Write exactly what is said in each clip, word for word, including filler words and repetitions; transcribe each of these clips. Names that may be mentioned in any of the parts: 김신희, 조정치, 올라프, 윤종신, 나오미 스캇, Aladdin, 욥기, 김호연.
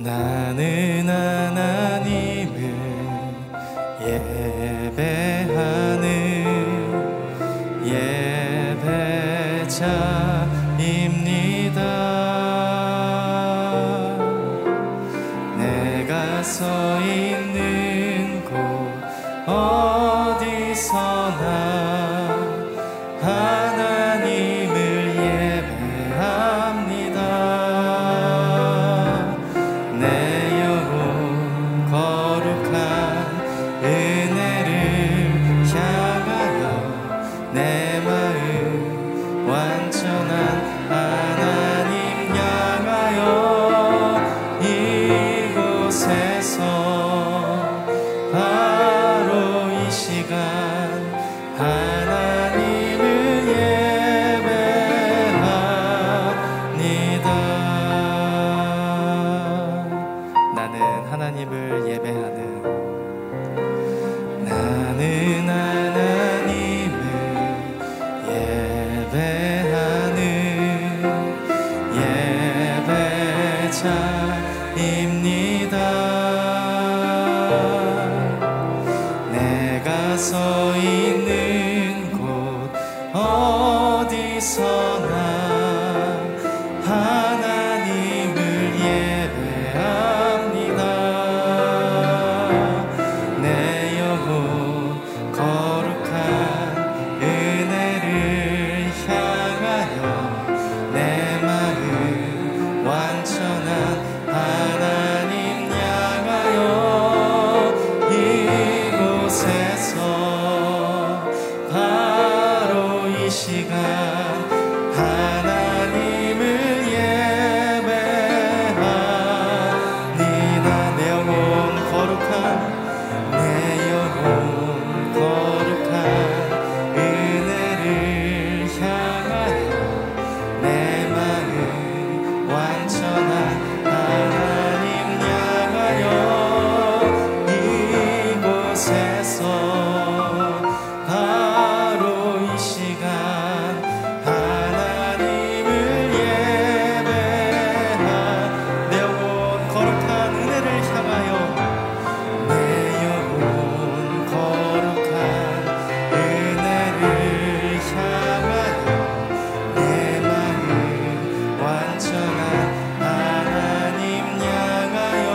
나는 하나님을 예배하는 예배자입니다. 내가 서 있는 곳 어디서나 하나님을 예배합니다. 내 영혼 거룩한 은혜를 향하여 내 마음 완전한 하나님 향하여 이곳에서 바로 이 시간 하나님을 예배합니다. 나는 하나님을 예배하는 나는 하나님을 예배하는 예배자입니다. 내가 서 있는 곳 어디서나 하나님을 예배합니다. 내 영혼 거룩한 은혜를 향하여 내 마음 완전한 하나님 향하여 이곳에서 바로 이 시간 하나님을 예배합니다. 내 영혼 거룩한 내 영혼 거룩한 은혜를 향하여 내 마음 완전한 하나님 향하여 이곳에서 바로 이 시간 하나님을 예배한 내 영혼 거룩한 은혜를 향하여 내 영혼 거룩한 은혜를 향하여 내 마음 완전한 하나님 향하여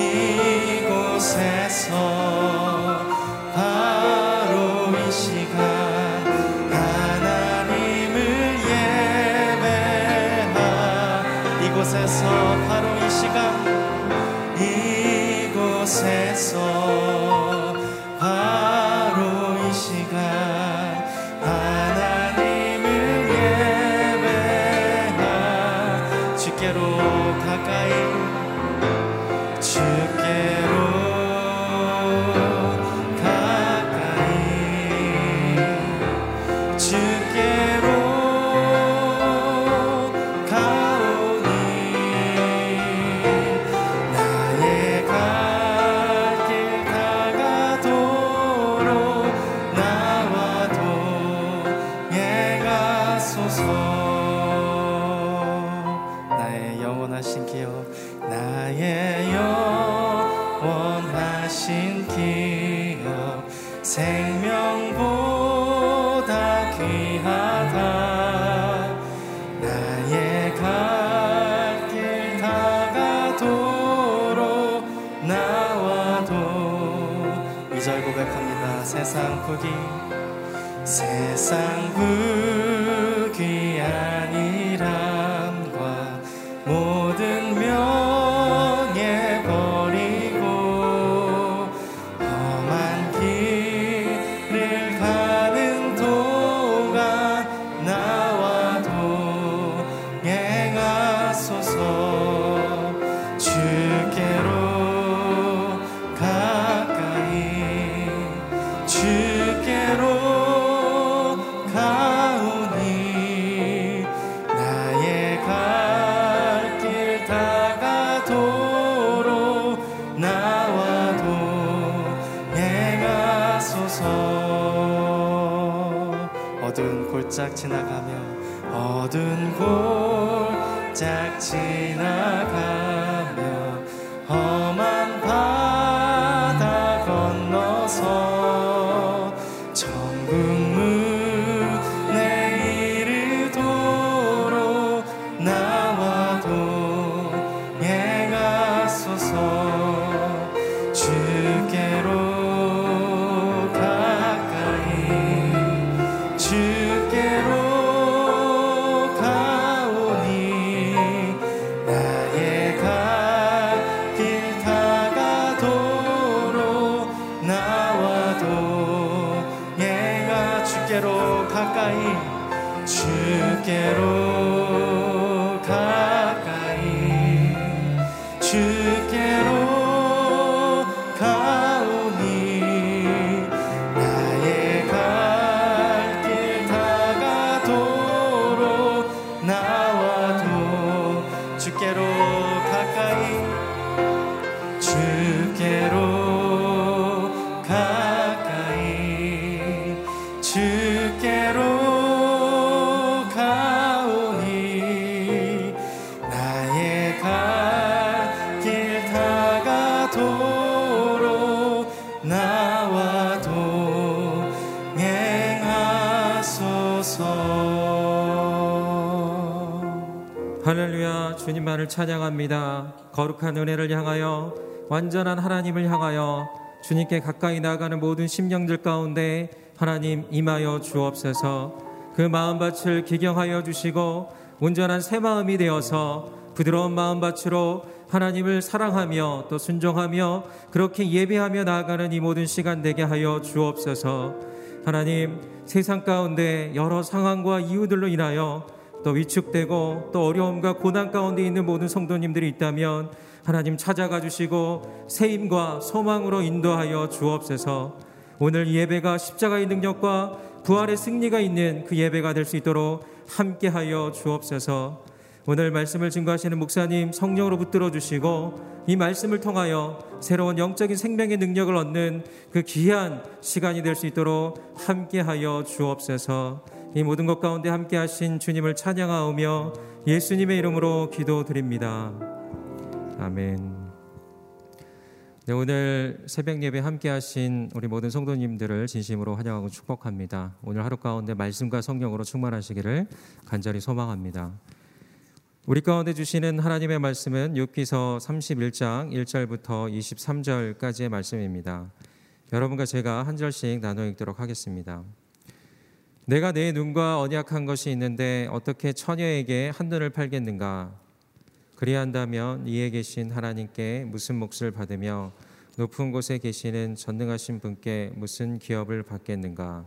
이곳에서 바로 이 시간 하나님을 예배하 이곳에서 바로 이 시간 이곳에서 바로 이 시간 하나님을 예배하 주께로 가까이 주께로 가까이 주께로 가오니 나의 갈길 다가도록 나와 동행하소서. 나의 영원하신 기억 나의 영원하신 기억 생명보다 귀하다. 나의 갈 길 다가도록 나와도 이 절 고백합니다. 세상 부귀 세상 부귀 아니람과 모든 명예 버리고 험한 길을 가는 동안 나와 동행하소서. 주께로 가까이 주께로 가오니 나의 갈 길 다가도록 나와 동행하소서. 어두운 골짝 지나가며 어두운 골짝 지나가 할렐루야. 주님만을 찬양합니다. 거룩한 은혜를 향하여, 완전한 하나님을 향하여, 주님께 가까이 나아가는 모든 심령들 가운데 하나님 임하여 주옵소서. 그 마음밭을 기경하여 주시고 온전한 새 마음이 되어서 부드러운 마음밭으로 하나님을 사랑하며 또 순종하며 그렇게 예배하며 나아가는 이 모든 시간 되게 하여 주옵소서. 하나님, 세상 가운데 여러 상황과 이유들로 인하여 또 위축되고 또 어려움과 고난 가운데 있는 모든 성도님들이 있다면 하나님 찾아가 주시고 새 힘과 소망으로 인도하여 주옵소서. 오늘 예배가 십자가의 능력과 부활의 승리가 있는 그 예배가 될 수 있도록 함께하여 주옵소서. 오늘 말씀을 증거하시는 목사님 성령으로 붙들어 주시고 이 말씀을 통하여 새로운 영적인 생명의 능력을 얻는 그 귀한 시간이 될 수 있도록 함께하여 주옵소서. 이 모든 것 가운데 함께하신 주님을 찬양하오며 예수님의 이름으로 기도드립니다. 아멘. 네, 오늘 새벽 예배 함께하신 우리 모든 성도님들을 진심으로 환영하고 축복합니다. 오늘 하루 가운데 말씀과 성령으로 충만하시기를 간절히 소망합니다. 우리 가운데 주시는 하나님의 말씀은 욥기서 삼십일 장 일 절부터 이십삼 절까지의 말씀입니다. 여러분과 제가 한 절씩 나눠 읽도록 하겠습니다. 내가 내 눈과 언약한 것이 있는데 어떻게 처녀에게 한눈을 팔겠는가? 그리한다면 이에 계신 하나님께 무슨 몫을 받으며 높은 곳에 계시는 전능하신 분께 무슨 기업을 받겠는가?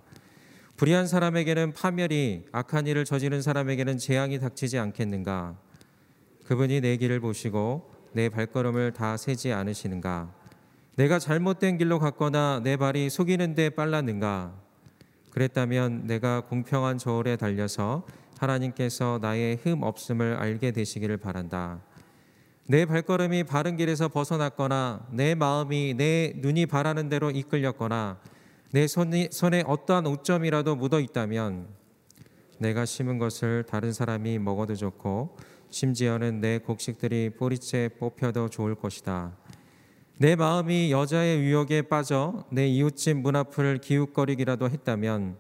불의한 사람에게는 파멸이, 악한 일을 저지른 사람에게는 재앙이 닥치지 않겠는가? 그분이 내 길을 보시고 내 발걸음을 다 세지 않으시는가? 내가 잘못된 길로 갔거나 내 발이 속이는 데 빨랐는가? 그랬다면 내가 공평한 저울에 달려서 하나님께서 나의 흠 없음을 알게 되시기를 바란다. 내 발걸음이 바른 길에서 벗어났거나 내 마음이 내 눈이 바라는 대로 이끌렸거나 내 손이, 손에 어떠한 오점이라도 묻어 있다면 내가 심은 것을 다른 사람이 먹어도 좋고 심지어는 내 곡식들이 뿌리째 뽑혀도 좋을 것이다. 내 마음이 여자의 유혹에 빠져 내 이웃집 문 앞을 기웃거리기라도 했다면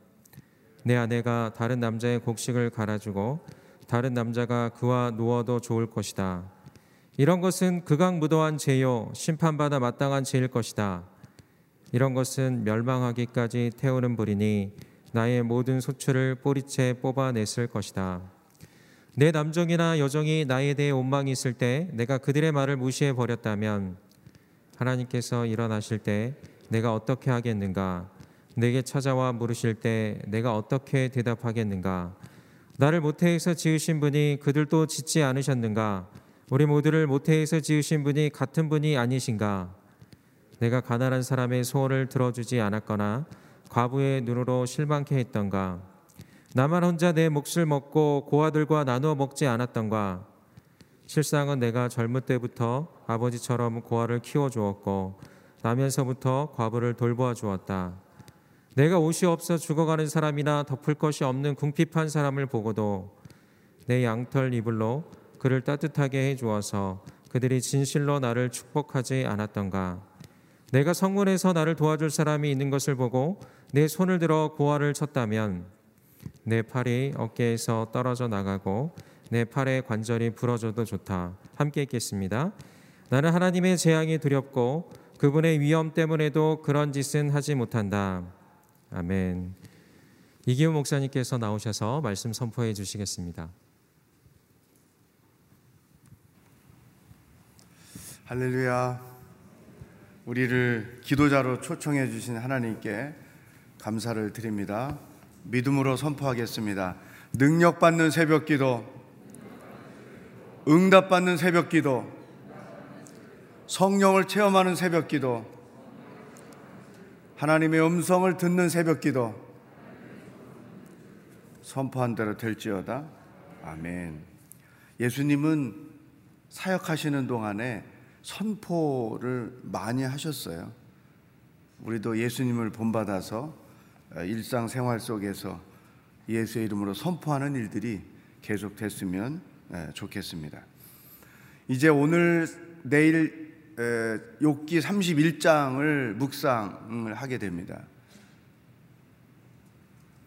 내 아내가 다른 남자의 곡식을 갈아주고 다른 남자가 그와 누워도 좋을 것이다. 이런 것은 극악무도한 죄요 심판받아 마땅한 죄일 것이다. 이런 것은 멸망하기까지 태우는 불이니 나의 모든 소출을 뿌리째 뽑아냈을 것이다. 내 남종이나 여종이 나에 대해 원망이 있을 때 내가 그들의 말을 무시해버렸다면 하나님께서 일어나실 때 내가 어떻게 하겠는가? 내게 찾아와 물으실 때 내가 어떻게 대답하겠는가? 나를 모태에서 지으신 분이 그들도 짓지 않으셨는가? 우리 모두를 모태에서 지으신 분이 같은 분이 아니신가? 내가 가난한 사람의 소원을 들어주지 않았거나 과부의 눈으로 실망케 했던가? 나만 혼자 내 몫을 먹고 고아들과 나누어 먹지 않았던가? 실상은 내가 젊을 때부터 아버지처럼 고아를 키워주었고 나면서부터 과부를 돌보아 주었다. 내가 옷이 없어 죽어가는 사람이나 덮을 것이 없는 궁핍한 사람을 보고도 내 양털 이불로 그를 따뜻하게 해주어서 그들이 진실로 나를 축복하지 않았던가? 내가 성문에서 나를 도와줄 사람이 있는 것을 보고 내 손을 들어 고아를 쳤다면 내 팔이 어깨에서 떨어져 나가고 내 팔의 관절이 부러져도 좋다. 함께 읽겠습니다. 나는 하나님의 재앙이 두렵고 그분의 위엄 때문에도 그런 짓은 하지 못한다. 아멘. 이기훈 목사님께서 나오셔서 말씀 선포해 주시겠습니다. 할렐루야. 우리를 기도자로 초청해 주신 하나님께 감사를 드립니다. 믿음으로 선포하겠습니다. 능력받는 새벽기도, 응답받는 새벽기도, 성령을 체험하는 새벽기도, 하나님의 음성을 듣는 새벽기도. 선포한 대로 될지어다. 아멘. 예수님은 사역하시는 동안에 선포를 많이 하셨어요. 우리도 예수님을 본받아서 일상생활 속에서 예수의 이름으로 선포하는 일들이 계속 됐으면 좋겠습니다. 이제 오늘 내일 욥기 삼십일 장을 묵상을 하게 됩니다.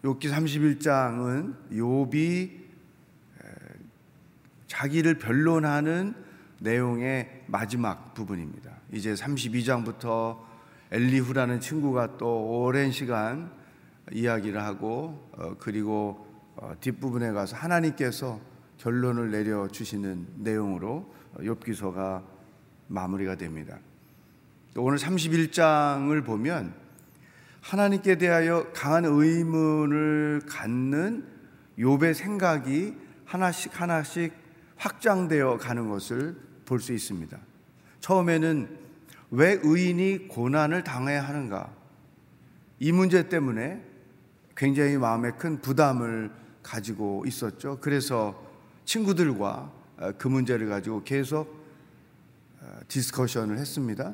욥기 삼십일 장은 욥이 자기를 변론하는 내용의 마지막 부분입니다. 이제 삼십이 장부터 엘리후라는 친구가 또 오랜 시간 이야기를 하고 그리고 뒷부분에 가서 하나님께서 결론을 내려주시는 내용으로 욥기서가 마무리가 됩니다. 또 오늘 삼십일 장을 보면 하나님께 대하여 강한 의문을 갖는 욥의 생각이 하나씩 하나씩 확장되어 가는 것을 볼 수 있습니다. 처음에는 왜 의인이 고난을 당해야 하는가, 이 문제 때문에 굉장히 마음에 큰 부담을 가지고 있었죠. 그래서 친구들과 그 문제를 가지고 계속 디스커션을 했습니다.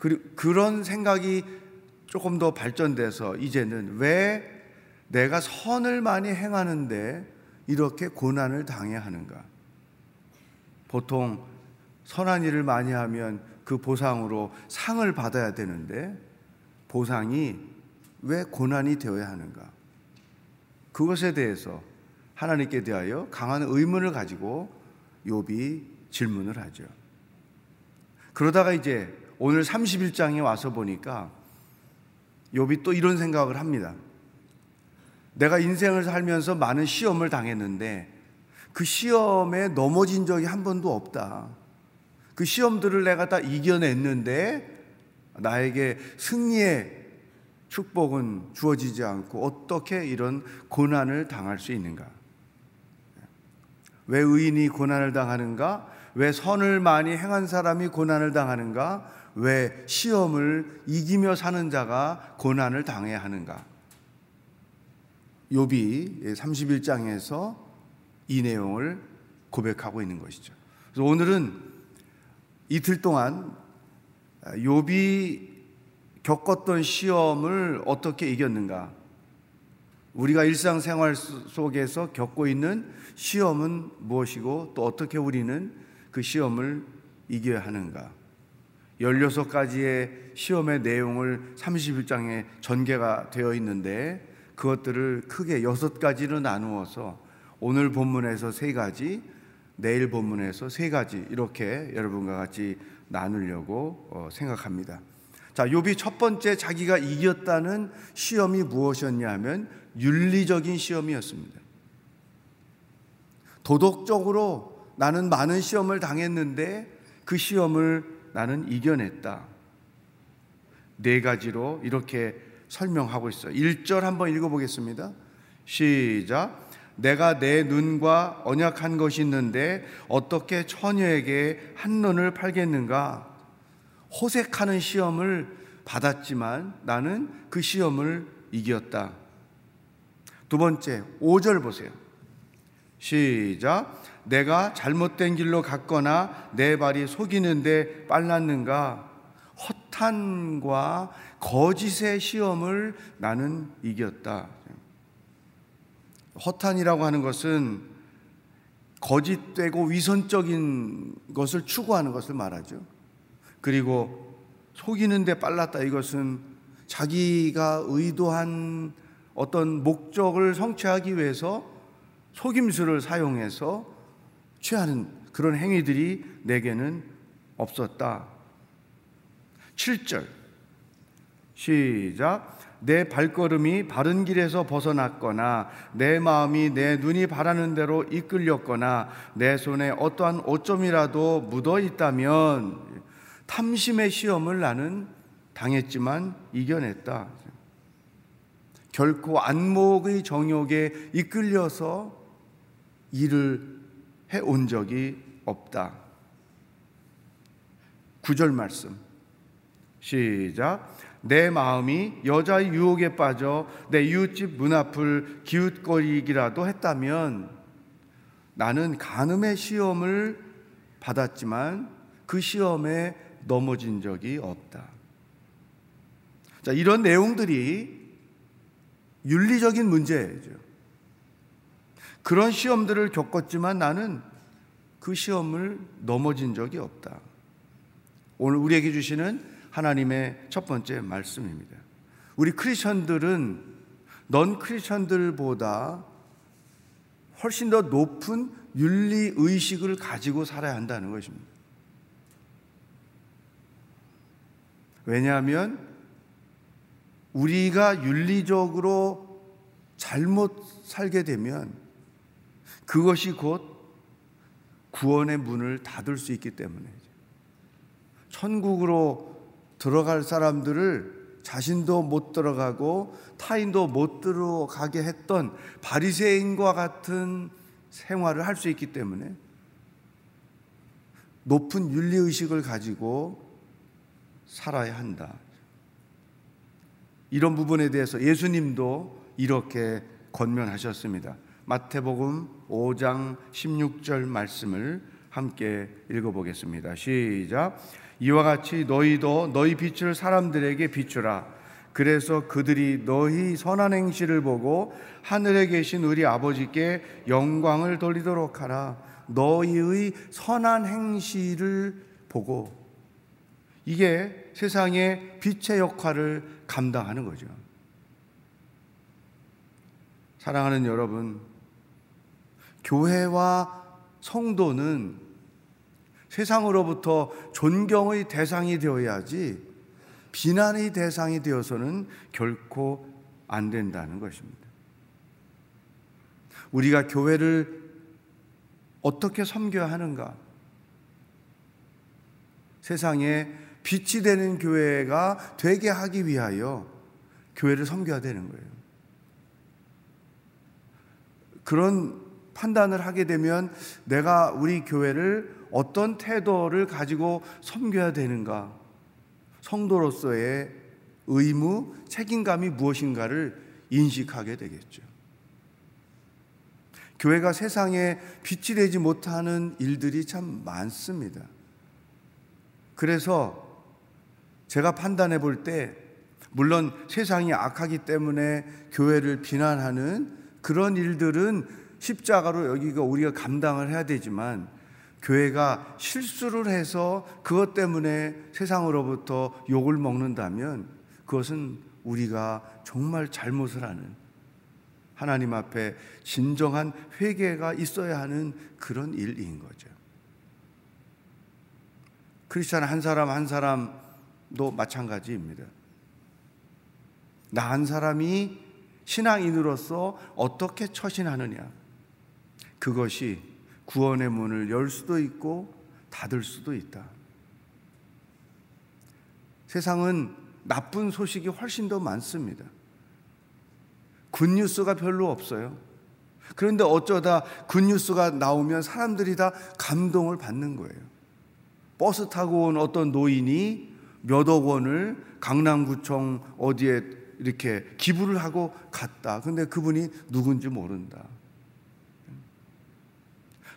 그리고 그런 생각이 조금 더 발전돼서 이제는 왜 내가 선을 많이 행하는데 이렇게 고난을 당해야 하는가? 보통 선한 일을 많이 하면 그 보상으로 상을 받아야 되는데 보상이 왜 고난이 되어야 하는가? 그것에 대해서 하나님께 대하여 강한 의문을 가지고 욥이 질문을 하죠. 그러다가 이제 오늘 삼십일 장에 와서 보니까 욥이 또 이런 생각을 합니다. 내가 인생을 살면서 많은 시험을 당했는데 그 시험에 넘어진 적이 한 번도 없다. 그 시험들을 내가 다 이겨냈는데 나에게 승리의 축복은 주어지지 않고 어떻게 이런 고난을 당할 수 있는가? 왜 의인이 고난을 당하는가? 왜 선을 많이 행한 사람이 고난을 당하는가? 왜 시험을 이기며 사는 자가 고난을 당해야 하는가? 욥이 삼십일 장에서 이 내용을 고백하고 있는 것이죠. 그래서 오늘은 이틀 동안 욥이 겪었던 시험을 어떻게 이겼는가, 우리가 일상생활 속에서 겪고 있는 시험은 무엇이고 또 어떻게 우리는 그 시험을 이겨야 하는가, 열여섯 가지의 시험의 내용을 삼십일 장에 전개가 되어 있는데 그것들을 크게 여섯 가지로 나누어서 오늘 본문에서 세 가지, 내일 본문에서 세 가지 이렇게 여러분과 같이 나누려고 생각합니다. 자, 욥이 첫 번째 자기가 이겼다는 시험이 무엇이었냐 하면 윤리적인 시험이었습니다. 도덕적으로 나는 많은 시험을 당했는데 그 시험을 나는 이겨냈다. 네 가지로 이렇게 설명하고 있어요. 일 절 한번 읽어보겠습니다. 시작. 내가 내 눈과 언약한 것이 있는데 어떻게 처녀에게 한눈을 팔겠는가. 호색하는 시험을 받았지만 나는 그 시험을 이겼다. 두 번째 오 절 보세요. 시작. 내가 잘못된 길로 갔거나 내 발이 속이는데 빨랐는가. 허탄과 거짓의 시험을 나는 이겼다. 허탄이라고 하는 것은 거짓되고 위선적인 것을 추구하는 것을 말하죠. 그리고 속이는데 빨랐다, 이것은 자기가 의도한 어떤 목적을 성취하기 위해서 속임수를 사용해서 취하는 그런 행위들이 내게는 없었다. 칠 절 시작. 내 발걸음이 바른 길에서 벗어났거나 내 마음이 내 눈이 바라는 대로 이끌렸거나 내 손에 어떠한 오점이라도 묻어 있다면 탐심의 시험을 나는 당했지만 이겨냈다. 결코 안목의 정욕에 이끌려서 일을 해온 적이 없다. 구 절 말씀 시작. 내 마음이 여자의 유혹에 빠져 내 이웃집 문 앞을 기웃거리기라도 했다면 나는 간음의 시험을 받았지만 그 시험에 넘어진 적이 없다. 자, 이런 내용들이 윤리적인 문제죠. 그런 시험들을 겪었지만 나는 그 시험을 넘어진 적이 없다. 오늘 우리에게 주시는 하나님의 첫 번째 말씀입니다. 우리 크리스천들은 넌 크리스천들보다 훨씬 더 높은 윤리의식을 가지고 살아야 한다는 것입니다. 왜냐하면 우리가 윤리적으로 잘못 살게 되면 그것이 곧 구원의 문을 닫을 수 있기 때문에 천국으로 들어갈 사람들을 자신도 못 들어가고 타인도 못 들어가게 했던 바리새인과 같은 생활을 할 수 있기 때문에 높은 윤리의식을 가지고 살아야 한다. 이런 부분에 대해서 예수님도 이렇게 권면하셨습니다. 마태복음 오 장 십육 절 말씀을 함께 읽어보겠습니다. 시작. 이와 같이 너희도 너희 빛을 사람들에게 비추라. 그래서 그들이 너희 선한 행실을 보고 하늘에 계신 우리 아버지께 영광을 돌리도록 하라. 너희의 선한 행실을 보고, 이게 세상의 빛의 역할을 감당하는 거죠. 사랑하는 여러분, 교회와 성도는 세상으로부터 존경의 대상이 되어야지 비난의 대상이 되어서는 결코 안 된다는 것입니다. 우리가 교회를 어떻게 섬겨야 하는가? 세상에 빛이 되는 교회가 되게 하기 위하여 교회를 섬겨야 되는 거예요. 그런 판단을 하게 되면 내가 우리 교회를 어떤 태도를 가지고 섬겨야 되는가, 성도로서의 의무, 책임감이 무엇인가를 인식하게 되겠죠. 교회가 세상에 빛이 되지 못하는 일들이 참 많습니다. 그래서 제가 판단해 볼 때, 물론 세상이 악하기 때문에 교회를 비난하는 그런 일들은 십자가로 여기가 우리가 감당을 해야 되지만, 교회가 실수를 해서 그것 때문에 세상으로부터 욕을 먹는다면 그것은 우리가 정말 잘못을 하는, 하나님 앞에 진정한 회개가 있어야 하는 그런 일인 거죠. 크리스찬 한 사람 한 사람도 마찬가지입니다. 나 한 사람이 신앙인으로서 어떻게 처신하느냐, 그것이 구원의 문을 열 수도 있고 닫을 수도 있다. 세상은 나쁜 소식이 훨씬 더 많습니다. 굿뉴스가 별로 없어요. 그런데 어쩌다 굿뉴스가 나오면 사람들이 다 감동을 받는 거예요. 버스 타고 온 어떤 노인이 몇억 원을 강남구청 어디에 이렇게 기부를 하고 갔다. 근데 그분이 누군지 모른다.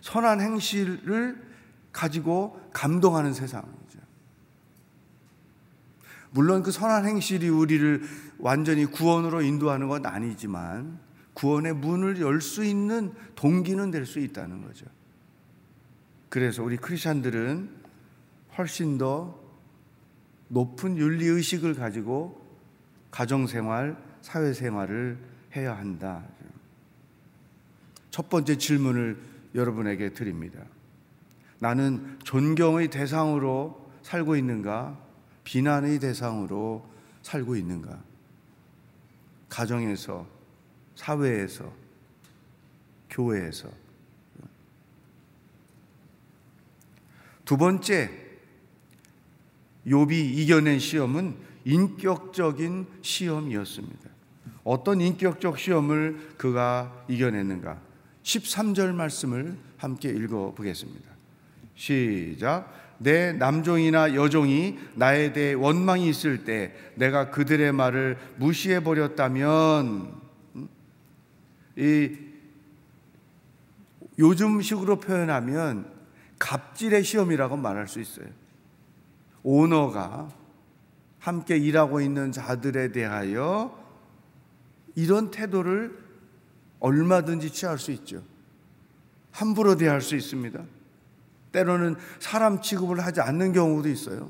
선한 행실을 가지고 감동하는 세상이죠. 물론 그 선한 행실이 우리를 완전히 구원으로 인도하는 건 아니지만 구원의 문을 열 수 있는 동기는 될 수 있다는 거죠. 그래서 우리 크리스찬들은 훨씬 더 높은 윤리의식을 가지고 가정생활, 사회생활을 해야 한다. 첫 번째 질문을 여러분에게 드립니다. 나는 존경의 대상으로 살고 있는가? 비난의 대상으로 살고 있는가? 가정에서, 사회에서, 교회에서. 두 번째, 욥이 이겨낸 시험은 인격적인 시험이었습니다. 어떤 인격적 시험을 그가 이겨냈는가? 십삼 절 말씀을 함께 읽어보겠습니다. 시작. 내 남종이나 여종이 나에 대해 원망이 있을 때 내가 그들의 말을 무시해버렸다면, 이 요즘식으로 표현하면 갑질의 시험이라고 말할 수 있어요. 오너가 함께 일하고 있는 자들에 대하여 이런 태도를 얼마든지 취할 수 있죠. 함부로 대할 수 있습니다. 때로는 사람 취급을 하지 않는 경우도 있어요.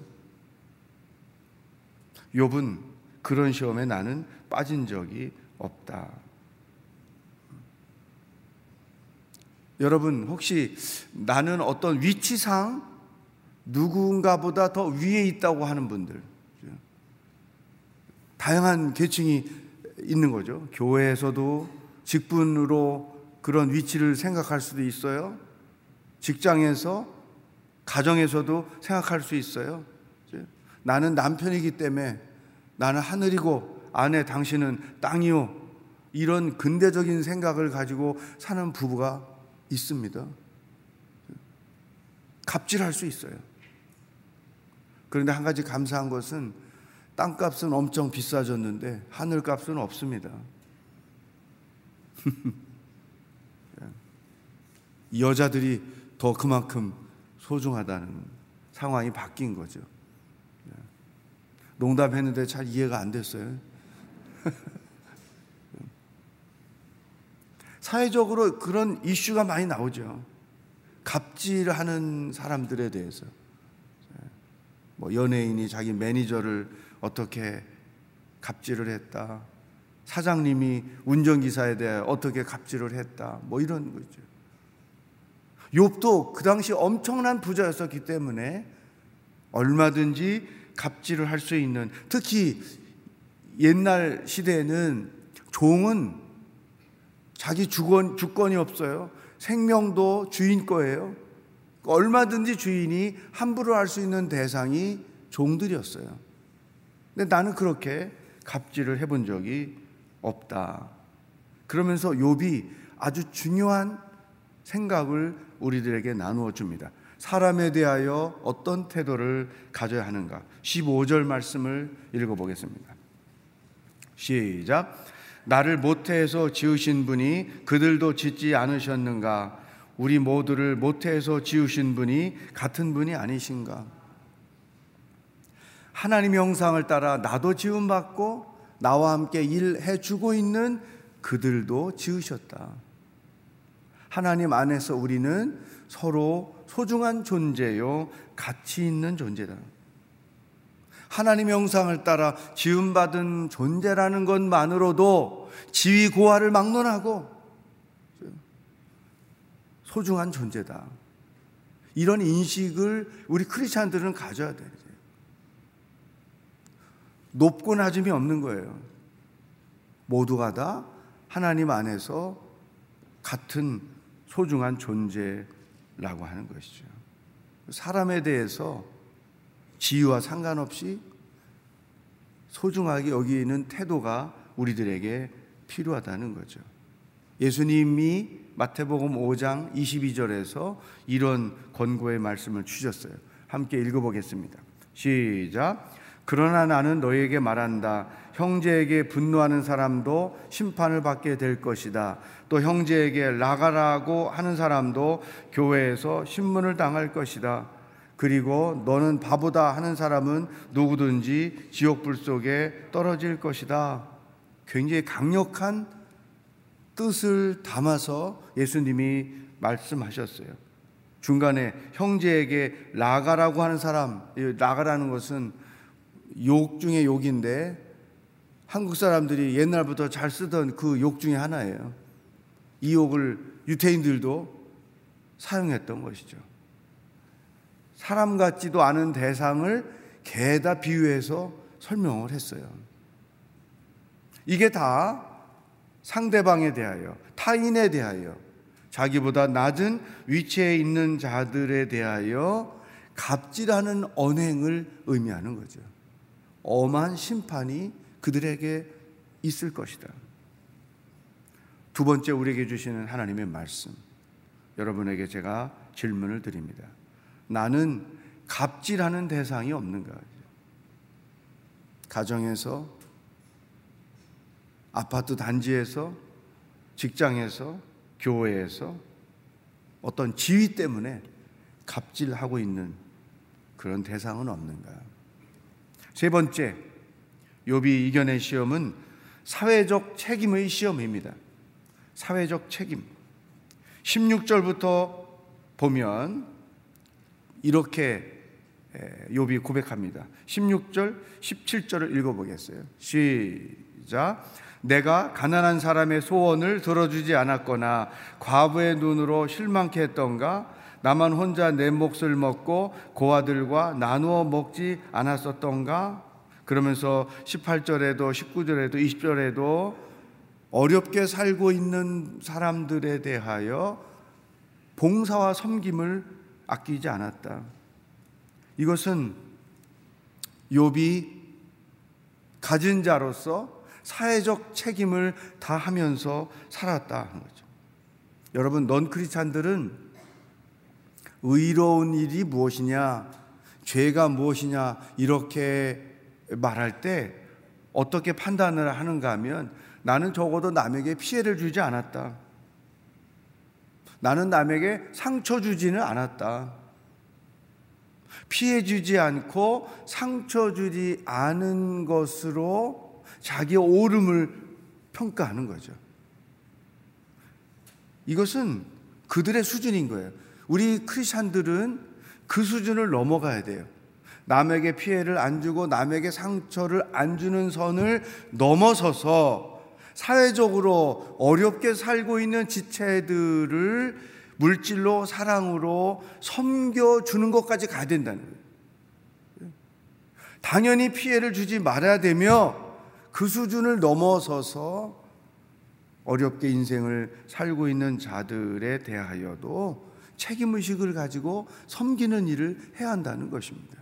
욥은 그런 시험에 나는 빠진 적이 없다. 여러분 혹시 나는 어떤 위치상 누군가보다 더 위에 있다고 하는 분들, 다양한 계층이 있는 거죠. 교회에서도 직분으로 그런 위치를 생각할 수도 있어요. 직장에서, 가정에서도 생각할 수 있어요. 나는 남편이기 때문에 나는 하늘이고 아내 당신은 땅이요, 이런 근대적인 생각을 가지고 사는 부부가 있습니다. 갑질할 수 있어요. 그런데 한 가지 감사한 것은 땅값은 엄청 비싸졌는데 하늘값은 없습니다. 여자들이 더 그만큼 소중하다는 상황이 바뀐 거죠. 농담했는데 잘 이해가 안 됐어요. 사회적으로 그런 이슈가 많이 나오죠. 갑질하는 사람들에 대해서, 뭐 연예인이 자기 매니저를 어떻게 갑질을 했다, 사장님이 운전기사에 대해 어떻게 갑질을 했다, 뭐 이런 거 있죠. 욥도 그 당시 엄청난 부자였었기 때문에 얼마든지 갑질을 할 수 있는, 특히 옛날 시대에는 종은 자기 주권, 주권이 없어요. 생명도 주인 거예요. 얼마든지 주인이 함부로 할 수 있는 대상이 종들이었어요. 근데 나는 그렇게 갑질을 해본 적이 없다. 그러면서 욥이 아주 중요한 생각을 우리들에게 나누어 줍니다. 사람에 대하여 어떤 태도를 가져야 하는가. 십오 절 말씀을 읽어보겠습니다. 시작. 나를 모태에서 지으신 분이 그들도 짓지 않으셨는가? 우리 모두를 모태에서 지으신 분이 같은 분이 아니신가? 하나님의 형상을 따라 나도 지음받고 나와 함께 일해주고 있는 그들도 지으셨다. 하나님 안에서 우리는 서로 소중한 존재요, 가치 있는 존재다. 하나님의 형상을 따라 지음받은 존재라는 것만으로도 지위고하를 막론하고 소중한 존재다. 이런 인식을 우리 크리스찬들은 가져야 돼요. 높고 낮음이 없는 거예요. 모두가 다 하나님 안에서 같은 소중한 존재라고 하는 것이죠. 사람에 대해서 지위와 상관없이 소중하게 여기는 태도가 우리들에게 필요하다는 거죠. 예수님이 마태복음 오 장 이십이 절에서 이런 권고의 말씀을 주셨어요. 함께 읽어보겠습니다. 시작. 그러나 나는 너희에게 말한다. 형제에게 분노하는 사람도 심판을 받게 될 것이다. 또 형제에게 나가라고 하는 사람도 교회에서 신문을 당할 것이다. 그리고 너는 바보다 하는 사람은 누구든지 지옥불 속에 떨어질 것이다. 굉장히 강력한 뜻을 담아서 예수님이 말씀하셨어요. 중간에 형제에게 나가라고 하는 사람, 나가라는 것은 욕 중에 욕인데 한국 사람들이 옛날부터 잘 쓰던 그 욕 중에 하나예요. 이 욕을 유태인들도 사용했던 것이죠. 사람 같지도 않은 대상을 개에다 비유해서 설명을 했어요. 이게 다 상대방에 대하여, 타인에 대하여, 자기보다 낮은 위치에 있는 자들에 대하여 갑질하는 언행을 의미하는 거죠. 엄한 심판이 그들에게 있을 것이다. 두 번째, 우리에게 주시는 하나님의 말씀. 여러분에게 제가 질문을 드립니다. 나는 갑질하는 대상이 없는가? 가정에서, 아파트 단지에서, 직장에서, 교회에서 어떤 지위 때문에 갑질하고 있는 그런 대상은 없는가? 세 번째, 욥이 이겨낸 시험은 사회적 책임의 시험입니다. 사회적 책임. 십육 절부터 보면 이렇게 욥이 고백합니다. 십육 절, 십칠 절을 읽어보겠어요. 시작. 내가 가난한 사람의 소원을 들어주지 않았거나 과부의 눈으로 실망케 했던가? 나만 혼자 내 몫을 먹고 고아들과 나누어 먹지 않았었던가? 그러면서 십팔 절에도 십구 절에도 이십 절에도 어렵게 살고 있는 사람들에 대하여 봉사와 섬김을 아끼지 않았다. 이것은 욥이 가진 자로서 사회적 책임을 다하면서 살았다 하는 거죠. 여러분, 논크리스찬들은 의로운 일이 무엇이냐, 죄가 무엇이냐 이렇게 말할 때 어떻게 판단을 하는가 하면, 나는 적어도 남에게 피해를 주지 않았다, 나는 남에게 상처 주지는 않았다, 피해 주지 않고 상처 주지 않은 것으로 자기의 옳음을 평가하는 거죠. 이것은 그들의 수준인 거예요. 우리 크리스찬들은 그 수준을 넘어가야 돼요. 남에게 피해를 안 주고 남에게 상처를 안 주는 선을 넘어서서 사회적으로 어렵게 살고 있는 지체들을 물질로, 사랑으로 섬겨주는 것까지 가야 된다는 거예요. 당연히 피해를 주지 말아야 되며 그 수준을 넘어서서 어렵게 인생을 살고 있는 자들에 대하여도 책임의식을 가지고 섬기는 일을 해야 한다는 것입니다.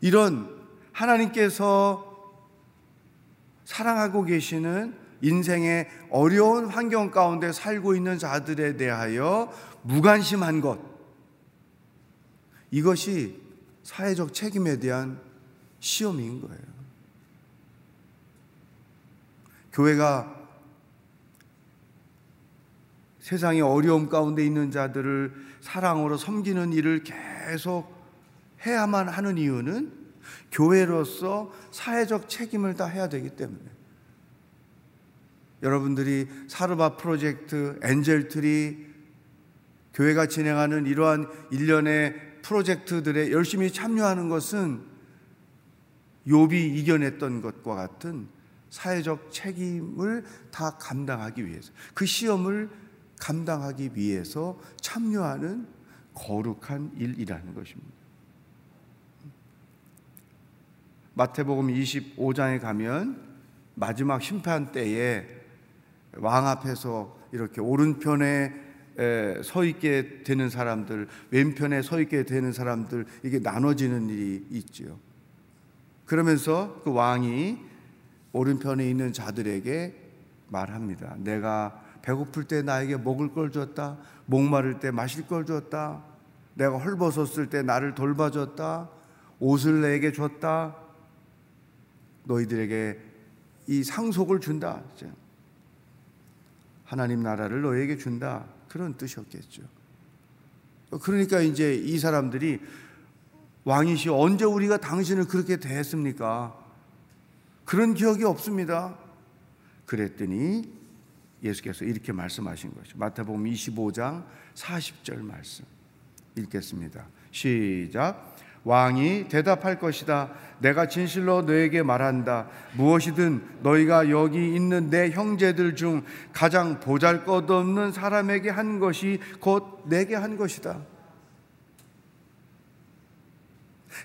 이런 하나님께서 사랑하고 계시는 인생의 어려운 환경 가운데 살고 있는 자들에 대하여 무관심한 것, 이것이 사회적 책임에 대한 시험인 거예요. 교회가 세상의 어려움 가운데 있는 자들을 사랑으로 섬기는 일을 계속 해야만 하는 이유는 교회로서 사회적 책임을 다 해야 되기 때문에, 여러분들이 사르바 프로젝트, 엔젤트리, 교회가 진행하는 이러한 일련의 프로젝트들에 열심히 참여하는 것은 욥이 이겨냈던 것과 같은 사회적 책임을 다 감당하기 위해서, 그 시험을 감당하기 위해서 참여하는 거룩한 일이라는 것입니다. 마태복음 이십오 장에 가면 마지막 심판 때에 왕 앞에서 이렇게 오른편에 서 있게 되는 사람들, 왼편에 서 있게 되는 사람들, 이게 나눠지는 일이 있죠. 그러면서 그 왕이 오른편에 있는 자들에게 말합니다. 내가 배고플 때 나에게 먹을 걸 줬다, 목마를 때 마실 걸 줬다, 내가 헐벗었을 때 나를 돌봐줬다, 옷을 내게 줬다, 너희들에게 이 상속을 준다, 하나님 나라를 너희에게 준다, 그런 뜻이었겠죠. 그러니까 이제 이 사람들이, 왕이시여, 언제 우리가 당신을 그렇게 대했습니까? 그런 기억이 없습니다. 그랬더니 예수께서 이렇게 말씀하신 것이죠. 마태복음 이십오 장 사십 절 말씀 읽겠습니다. 시작. 왕이 대답할 것이다. 내가 진실로 너에게 말한다. 무엇이든 너희가 여기 있는 내 형제들 중 가장 보잘것없는 사람에게 한 것이 곧 내게 한 것이다.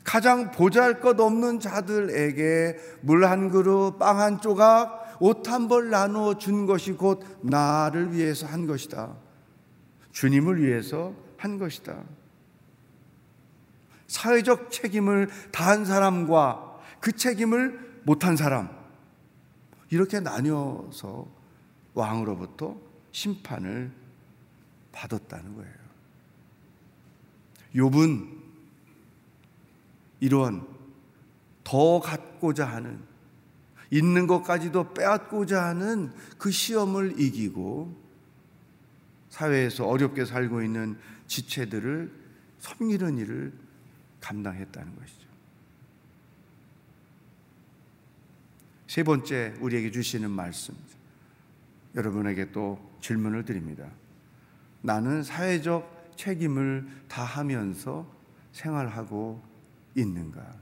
가장 보잘것없는 자들에게 물 한 그릇, 빵 한 조각, 옷 한 벌 나누어 준 것이 곧 나를 위해서 한 것이다. 주님을 위해서 한 것이다. 사회적 책임을 다한 사람과 그 책임을 못한 사람, 이렇게 나뉘어서 왕으로부터 심판을 받았다는 거예요. 욥은 이러한 더 갖고자 하는, 있는 것까지도 빼앗고자 하는 그 시험을 이기고 사회에서 어렵게 살고 있는 지체들을 섬기는 일을 감당했다는 것이죠. 세 번째 우리에게 주시는 말씀, 여러분에게 또 질문을 드립니다. 나는 사회적 책임을 다하면서 생활하고 있는가?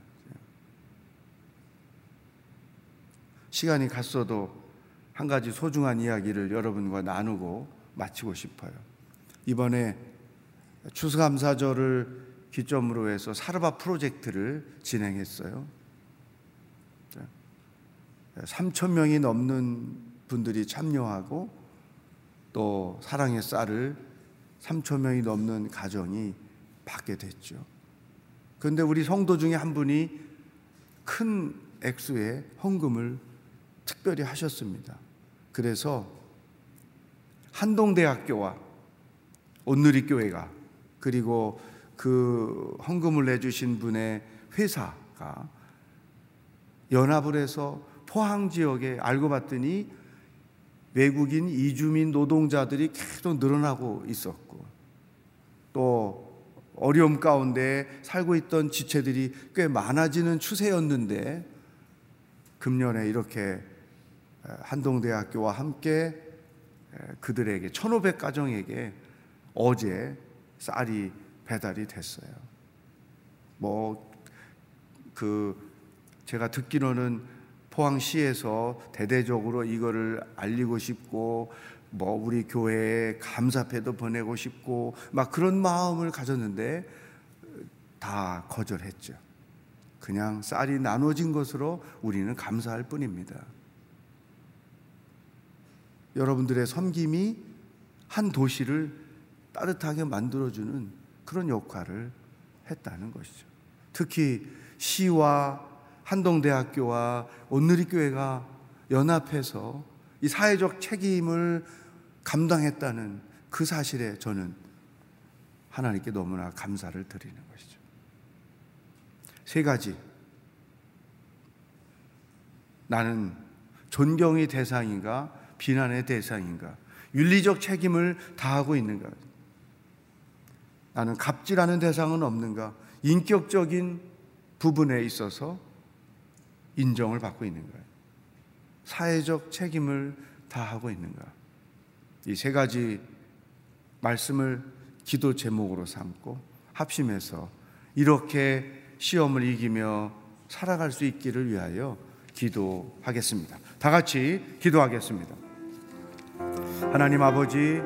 시간이 갔어도 한 가지 소중한 이야기를 여러분과 나누고 마치고 싶어요. 이번에 추수감사절을 기점으로 해서 사르밧 프로젝트를 진행했어요. 삼천 명이 넘는 분들이 참여하고 또 사랑의 쌀을 삼천 명이 넘는 가정이 받게 됐죠. 그런데 우리 성도 중에 한 분이 큰 액수의 헌금을 특별히 하셨습니다. 그래서 한동대학교와 온누리교회가 그리고 그 헌금을 내주신 분의 회사가 연합을 해서 포항 지역에 알고 봤더니 외국인 이주민 노동자들이 계속 늘어나고 있었고 또 어려움 가운데 살고 있던 지체들이 꽤 많아지는 추세였는데 금년에 이렇게 한동대학교와 함께 그들에게 천오백 가정에게 어제 쌀이 배달이 됐어요. 뭐 그 제가 듣기로는 포항시에서 대대적으로 이거를 알리고 싶고 뭐 우리 교회에 감사패도 보내고 싶고 막 그런 마음을 가졌는데 다 거절했죠. 그냥 쌀이 나눠진 것으로 우리는 감사할 뿐입니다. 여러분들의 섬김이 한 도시를 따뜻하게 만들어주는 그런 역할을 했다는 것이죠. 특히 시와 한동대학교와 온누리교회가 연합해서 이 사회적 책임을 감당했다는 그 사실에 저는 하나님께 너무나 감사를 드리는 것이죠. 세 가지, 나는 존경의 대상인가 비난의 대상인가, 윤리적 책임을 다하고 있는가, 나는 갑질하는 대상은 없는가, 인격적인 부분에 있어서 인정을 받고 있는가, 사회적 책임을 다하고 있는가. 이 세 가지 말씀을 기도 제목으로 삼고 합심해서 이렇게 시험을 이기며 살아갈 수 있기를 위하여 기도하겠습니다. 다 같이 기도하겠습니다. 하나님 아버지,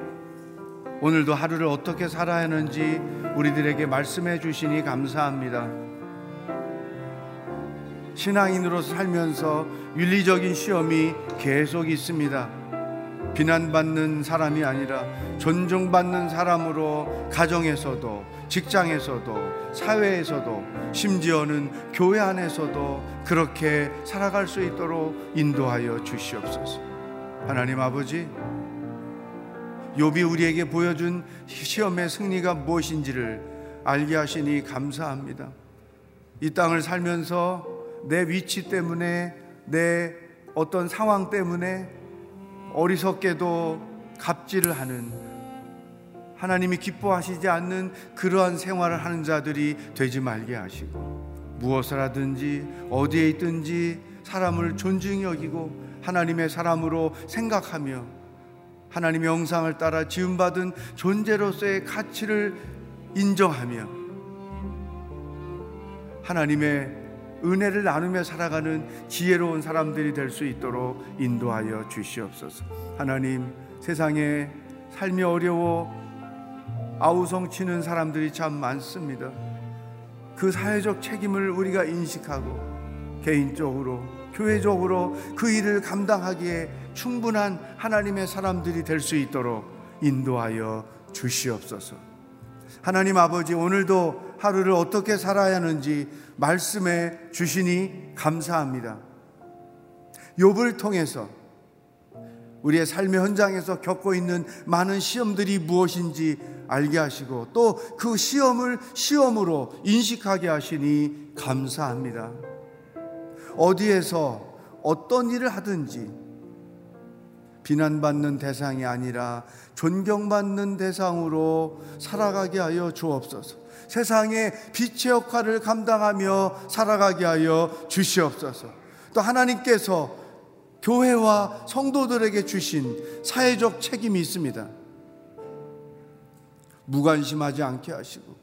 오늘도 하루를 어떻게 살아야 하는지 우리들에게 말씀해 주시니 감사합니다. 신앙인으로서 살면서 윤리적인 시험이 계속 있습니다. 비난받는 사람이 아니라 존중받는 사람으로 가정에서도, 직장에서도, 사회에서도, 심지어는 교회 안에서도 그렇게 살아갈 수 있도록 인도하여 주시옵소서. 하나님 아버지, 욥이 우리에게 보여준 시험의 승리가 무엇인지를 알게 하시니 감사합니다. 이 땅을 살면서 내 위치 때문에, 내 어떤 상황 때문에 어리석게도 갑질을 하는, 하나님이 기뻐하시지 않는 그러한 생활을 하는 자들이 되지 말게 하시고, 무엇을 하든지 어디에 있든지 사람을 존중히 여기고 하나님의 사람으로 생각하며 하나님의 형상을 따라 지음받은 존재로서의 가치를 인정하며 하나님의 은혜를 나누며 살아가는 지혜로운 사람들이 될 수 있도록 인도하여 주시옵소서. 하나님, 세상에 삶이 어려워 아우성치는 사람들이 참 많습니다. 그 사회적 책임을 우리가 인식하고 개인적으로, 교회적으로 그 일을 감당하기에 충분한 하나님의 사람들이 될 수 있도록 인도하여 주시옵소서. 하나님 아버지, 오늘도 하루를 어떻게 살아야 하는지 말씀해 주시니 감사합니다. 욥을 통해서 우리의 삶의 현장에서 겪고 있는 많은 시험들이 무엇인지 알게 하시고 또 그 시험을 시험으로 인식하게 하시니 감사합니다. 어디에서 어떤 일을 하든지 비난받는 대상이 아니라 존경받는 대상으로 살아가게 하여 주옵소서. 세상의 빛의 역할을 감당하며 살아가게 하여 주시옵소서. 또 하나님께서 교회와 성도들에게 주신 사회적 책임이 있습니다. 무관심하지 않게 하시고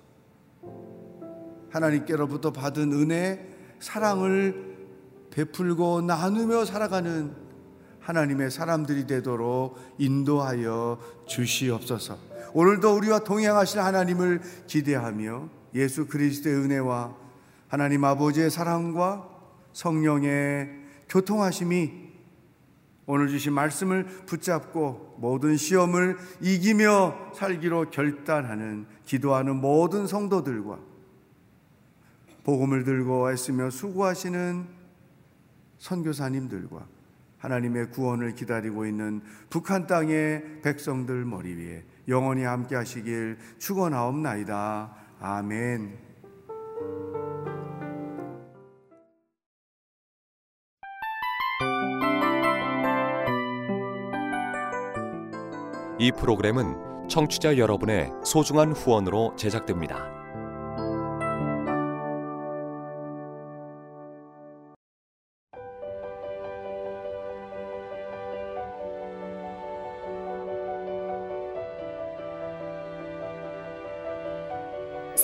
하나님께로부터 받은 은혜, 사랑을 베풀고 나누며 살아가는 하나님의 사람들이 되도록 인도하여 주시옵소서. 오늘도 우리와 동행하실 하나님을 기대하며 예수 그리스도의 은혜와 하나님 아버지의 사랑과 성령의 교통하심이 오늘 주신 말씀을 붙잡고 모든 시험을 이기며 살기로 결단하는 기도하는 모든 성도들과 복음을 들고 애쓰며 수고하시는 선교사님들과 하나님의 구원을 기다리고 있는 북한 땅의 백성들 머리 위에 영원히 함께 하시길 축원하옵나이다. 아멘. 이 프로그램은 청취자 여러분의 소중한 후원으로 제작됩니다.